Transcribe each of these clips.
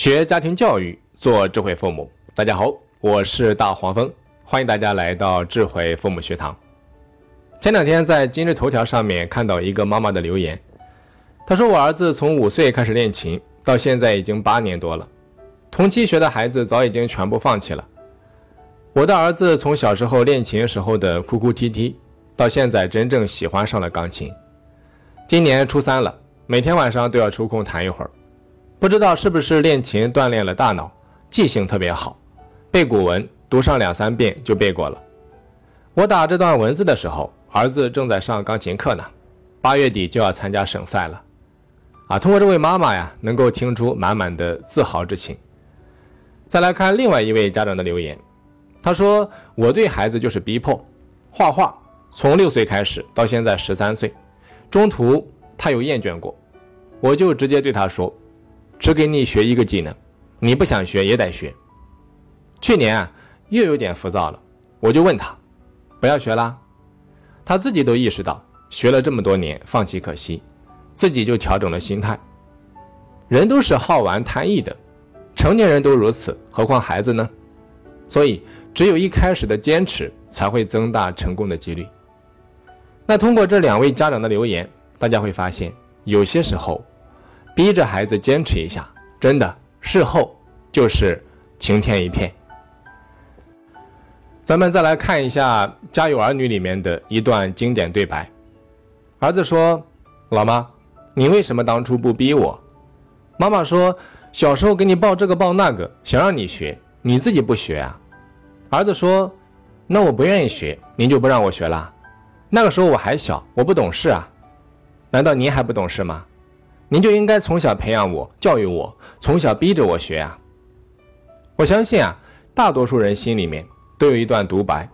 学家庭教育，做智慧父母。大家好，我是大黄蜂，欢迎大家来到智慧父母学堂。前两天在今日头条上面看到一个妈妈的留言，她说我儿子从5岁开始练琴，到现在已经8年多了，同期学的孩子早已经全部放弃了。我的儿子从小时候练琴时候的哭哭啼啼，到现在真正喜欢上了钢琴。今年初3了，每天晚上都要抽空弹一会儿。不知道是不是练琴锻炼了大脑，记性特别好，背古文读上2-3遍就背过了。我打这段文字的时候，儿子正在上钢琴课呢，8月底就要参加省赛了。通过这位妈妈呀，能够听出满满的自豪之情。再来看另外一位家长的留言，他说我对孩子就是逼迫，画画从6岁开始到现在13岁，中途他有厌倦过，我就直接对他说，只给你学一个技能，你不想学也得学。去年又有点浮躁了，我就问他不要学啦，他自己都意识到学了这么多年放弃可惜，自己就调整了心态。人都是好玩贪逸的，成年人都如此，何况孩子呢？所以只有一开始的坚持才会增大成功的几率。那通过这2位家长的留言，大家会发现有些时候逼着孩子坚持一下，真的事后就是晴天一片。咱们再来看一下《家有儿女》里面的一段经典对白。儿子说，老妈，你为什么当初不逼我？妈妈说，小时候给你报这个报那个，想让你学，你自己不学啊。儿子说，那我不愿意学，您就不让我学啦？那个时候我还小，我不懂事啊。难道您还不懂事吗？您就应该从小培养我，教育我，从小逼着我学啊。我相信大多数人心里面都有一段独白，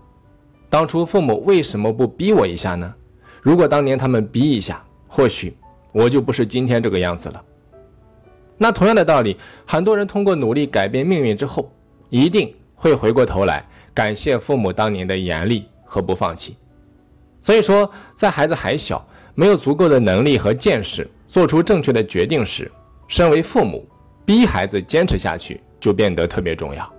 当初父母为什么不逼我一下呢？如果当年他们逼一下，或许我就不是今天这个样子了。那同样的道理，很多人通过努力改变命运之后，一定会回过头来感谢父母当年的严厉和不放弃。所以说，在孩子还小，没有足够的能力和见识做出正确的决定时，身为父母逼孩子坚持下去就变得特别重要。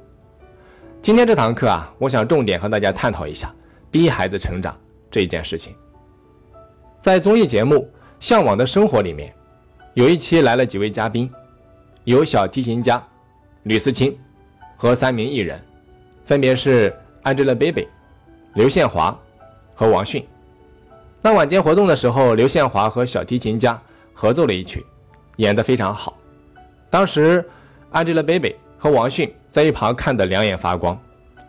今天这堂课我想重点和大家探讨一下逼孩子成长这一件事情。在综艺节目《向往的生活》里面，有一期来了几位嘉宾，有小提琴家吕思清和3名艺人，分别是 Angelababy、 刘宪华和王迅。那晚间活动的时候，刘宪华和小提琴家合奏了一曲，演得非常好。当时 Angelababy 和王迅在一旁看得两眼发光。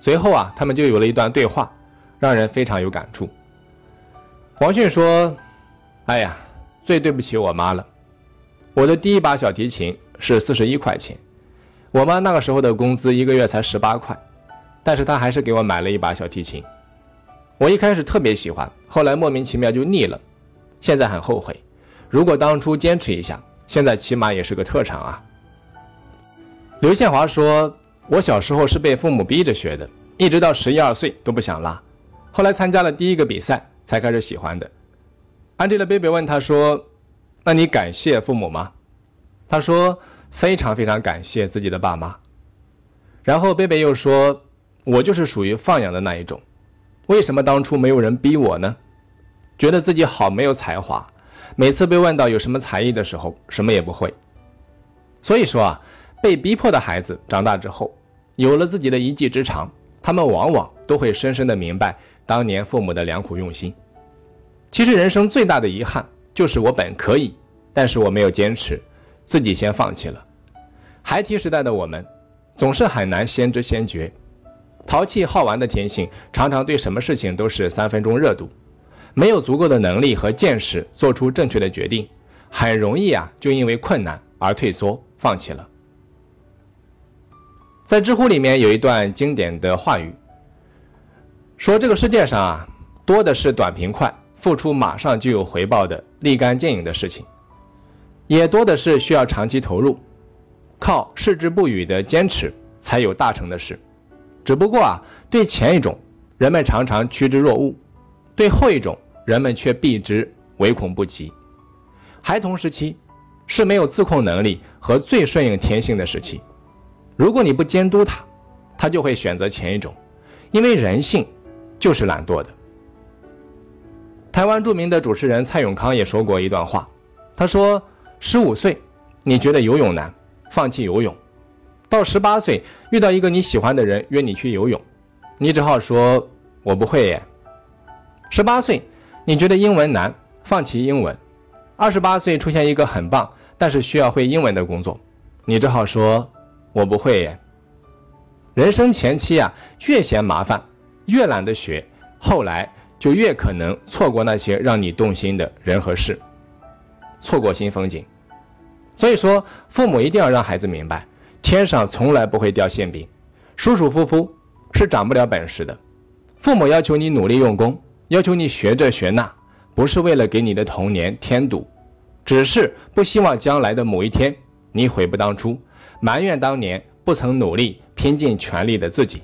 随后他们就有了一段对话，让人非常有感触。王迅说，哎呀，最对不起我妈了，我的第一把小提琴是41块钱，我妈那个时候的工资1个月才18块，但是她还是给我买了一把小提琴。我一开始特别喜欢，后来莫名其妙就腻了，现在很后悔，如果当初坚持一下，现在起码也是个特长啊。刘宪华说，我小时候是被父母逼着学的，一直到11、12岁都不想拉，后来参加了第1个比赛才开始喜欢的。Angelababy 问他说，那你感谢父母吗？他说非常非常感谢自己的爸妈。然后 Baby 又说，我就是属于放养的那一种，为什么当初没有人逼我呢？觉得自己好没有才华，每次被问到有什么才艺的时候，什么也不会。所以说被逼迫的孩子长大之后，有了自己的一技之长，他们往往都会深深的明白当年父母的良苦用心。其实人生最大的遗憾就是我本可以，但是我没有坚持，自己先放弃了。孩提时代的我们总是很难先知先觉，淘气好玩的天性常常对什么事情都是3分钟热度，没有足够的能力和见识做出正确的决定，很容易就因为困难而退缩放弃了。在知乎里面有一段经典的话语，说这个世界上多的是短平快、付出马上就有回报的立竿见影的事情，也多的是需要长期投入，靠矢志不渝的坚持才有大成的事。只不过对前一种人们常常趋之若鹜，对后一种人们却避之唯恐不及。孩童时期是没有自控能力和最顺应天性的时期。如果你不监督他，他就会选择前一种，因为人性就是懒惰的。台湾著名的主持人蔡永康也说过一段话，他说：15岁，你觉得游泳难，放弃游泳；到18岁，遇到一个你喜欢的人约你去游泳，你只好说我不会耶。18岁，你觉得英文难，放弃英文；28岁出现一个很棒但是需要会英文的工作，你只好说我不会耶。人生前期啊，越嫌麻烦，越懒得学，后来就越可能错过那些让你动心的人和事，错过新风景。所以说，父母一定要让孩子明白，天上从来不会掉馅饼，舒舒服服是长不了本事的。父母要求你努力用功，要求你学这学那，不是为了给你的童年添堵，只是不希望将来的某一天你悔不当初，埋怨当年不曾努力拼尽全力的自己。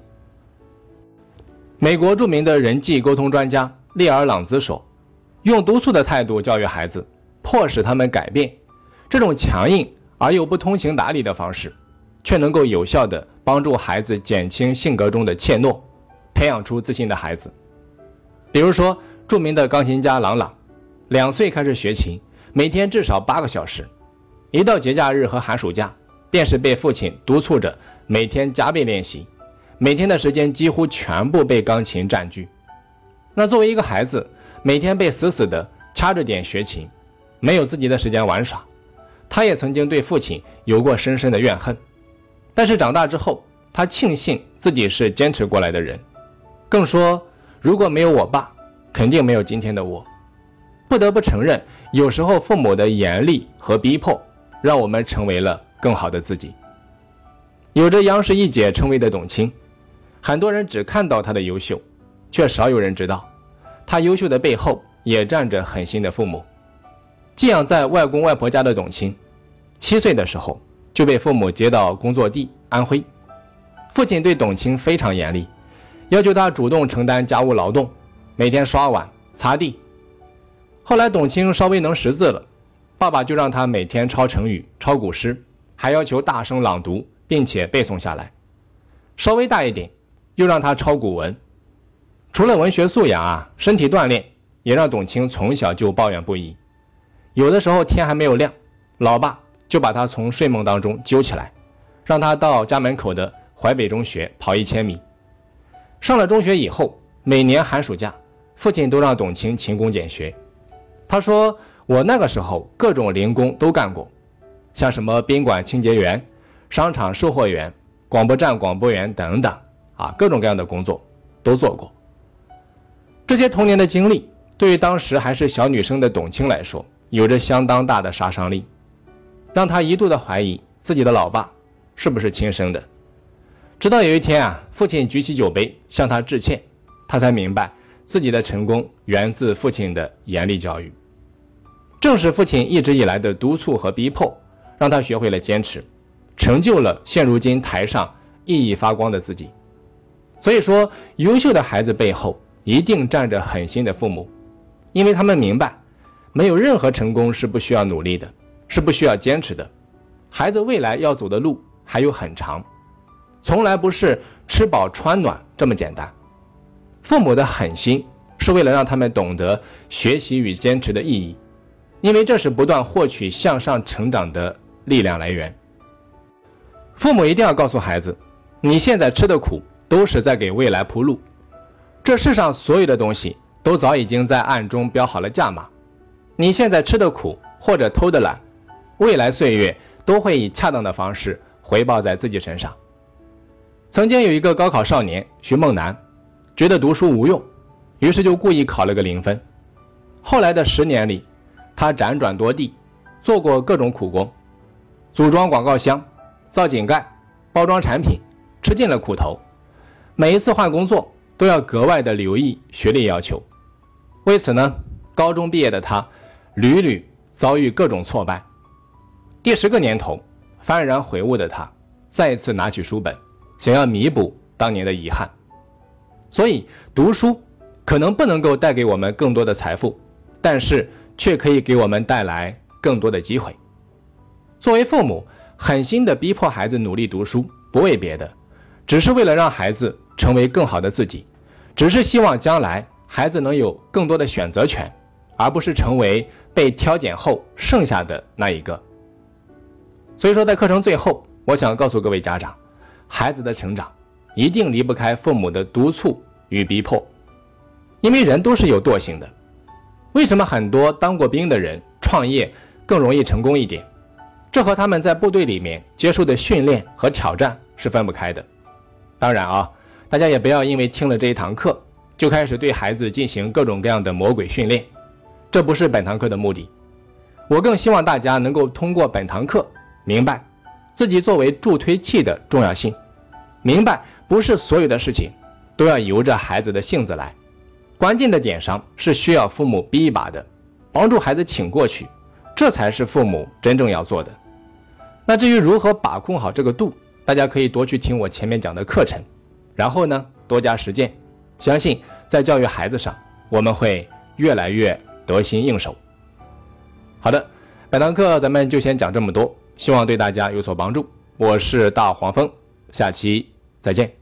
美国著名的人际沟通专家利尔·朗兹说，用督促的态度教育孩子，迫使他们改变，这种强硬而又不通情达理的方式，却能够有效地帮助孩子减轻性格中的怯懦，培养出自信的孩子。比如说，著名的钢琴家郎朗，2岁开始学琴，每天至少8个小时，一到节假日和寒暑假，便是被父亲督促着每天加倍练习，每天的时间几乎全部被钢琴占据。那作为一个孩子，每天被死死的掐着点学琴，没有自己的时间玩耍，他也曾经对父亲有过深深的怨恨。但是长大之后，他庆幸自己是坚持过来的人，更说如果没有我爸，肯定没有今天的我。不得不承认，有时候父母的严厉和逼迫，让我们成为了更好的自己。有着央视一姐称谓的董卿，很多人只看到她的优秀，却少有人知道，她优秀的背后也站着狠心的父母。寄养在外公外婆家的董卿，7岁的时候就被父母接到工作地安徽，父亲对董卿非常严厉，要求他主动承担家务劳动，每天刷碗擦地。后来董卿稍微能识字了，爸爸就让他每天抄成语、抄古诗，还要求大声朗读并且背诵下来。稍微大一点，又让他抄古文。除了文学素养啊，身体锻炼也让董卿从小就抱怨不已。有的时候天还没有亮，老爸就把他从睡梦当中揪起来，让他到家门口的淮北中学跑1000米。上了中学以后，每年寒暑假，父亲都让董卿勤工俭学。他说，我那个时候各种零工都干过，像什么宾馆清洁员、商场售货员、广播站广播员等等啊，各种各样的工作都做过。这些童年的经历，对于当时还是小女生的董卿来说，有着相当大的杀伤力，让她一度的怀疑自己的老爸是不是亲生的。直到有一天啊，父亲举起酒杯向他致歉，他才明白自己的成功源自父亲的严厉教育。正是父亲一直以来的督促和逼迫，让他学会了坚持，成就了现如今台上熠熠发光的自己。所以说，优秀的孩子背后一定站着狠心的父母，因为他们明白，没有任何成功是不需要努力的，是不需要坚持的。孩子未来要走的路还有很长，从来不是吃饱穿暖这么简单。父母的狠心是为了让他们懂得学习与坚持的意义，因为这是不断获取向上成长的力量来源。父母一定要告诉孩子，你现在吃的苦都是在给未来铺路，这世上所有的东西都早已经在暗中标好了价码，你现在吃的苦或者偷的懒，未来岁月都会以恰当的方式回报在自己身上。曾经有一个高考少年徐梦楠，觉得读书无用，于是就故意考了个0分。后来的10年里，他辗转多地，做过各种苦工，组装广告箱、造井盖、包装产品，吃尽了苦头。每一次换工作，都要格外的留意学历要求。为此呢，高中毕业的他屡屡遭遇各种挫败。第10个年头，幡然悔悟的他再一次拿起书本，想要弥补当年的遗憾。所以读书可能不能够带给我们更多的财富，但是却可以给我们带来更多的机会。作为父母，狠心地逼迫孩子努力读书，不为别的，只是为了让孩子成为更好的自己，只是希望将来孩子能有更多的选择权，而不是成为被挑拣后剩下的那一个。所以说，在课程最后，我想告诉各位家长，孩子的成长一定离不开父母的督促与逼迫，因为人都是有惰性的。为什么很多当过兵的人创业更容易成功一点？这和他们在部队里面接受的训练和挑战是分不开的。当然啊，大家也不要因为听了这一堂课就开始对孩子进行各种各样的魔鬼训练，这不是本堂课的目的。我更希望大家能够通过本堂课明白自己作为助推器的重要性，明白不是所有的事情都要由着孩子的性子来，关键的点上是需要父母逼一把的，帮助孩子挺过去，这才是父母真正要做的。那至于如何把控好这个度，大家可以多去听我前面讲的课程，然后呢多加实践，相信在教育孩子上我们会越来越得心应手。好的，本堂课咱们就先讲这么多，希望对大家有所帮助。我是大黄蜂，下期再见。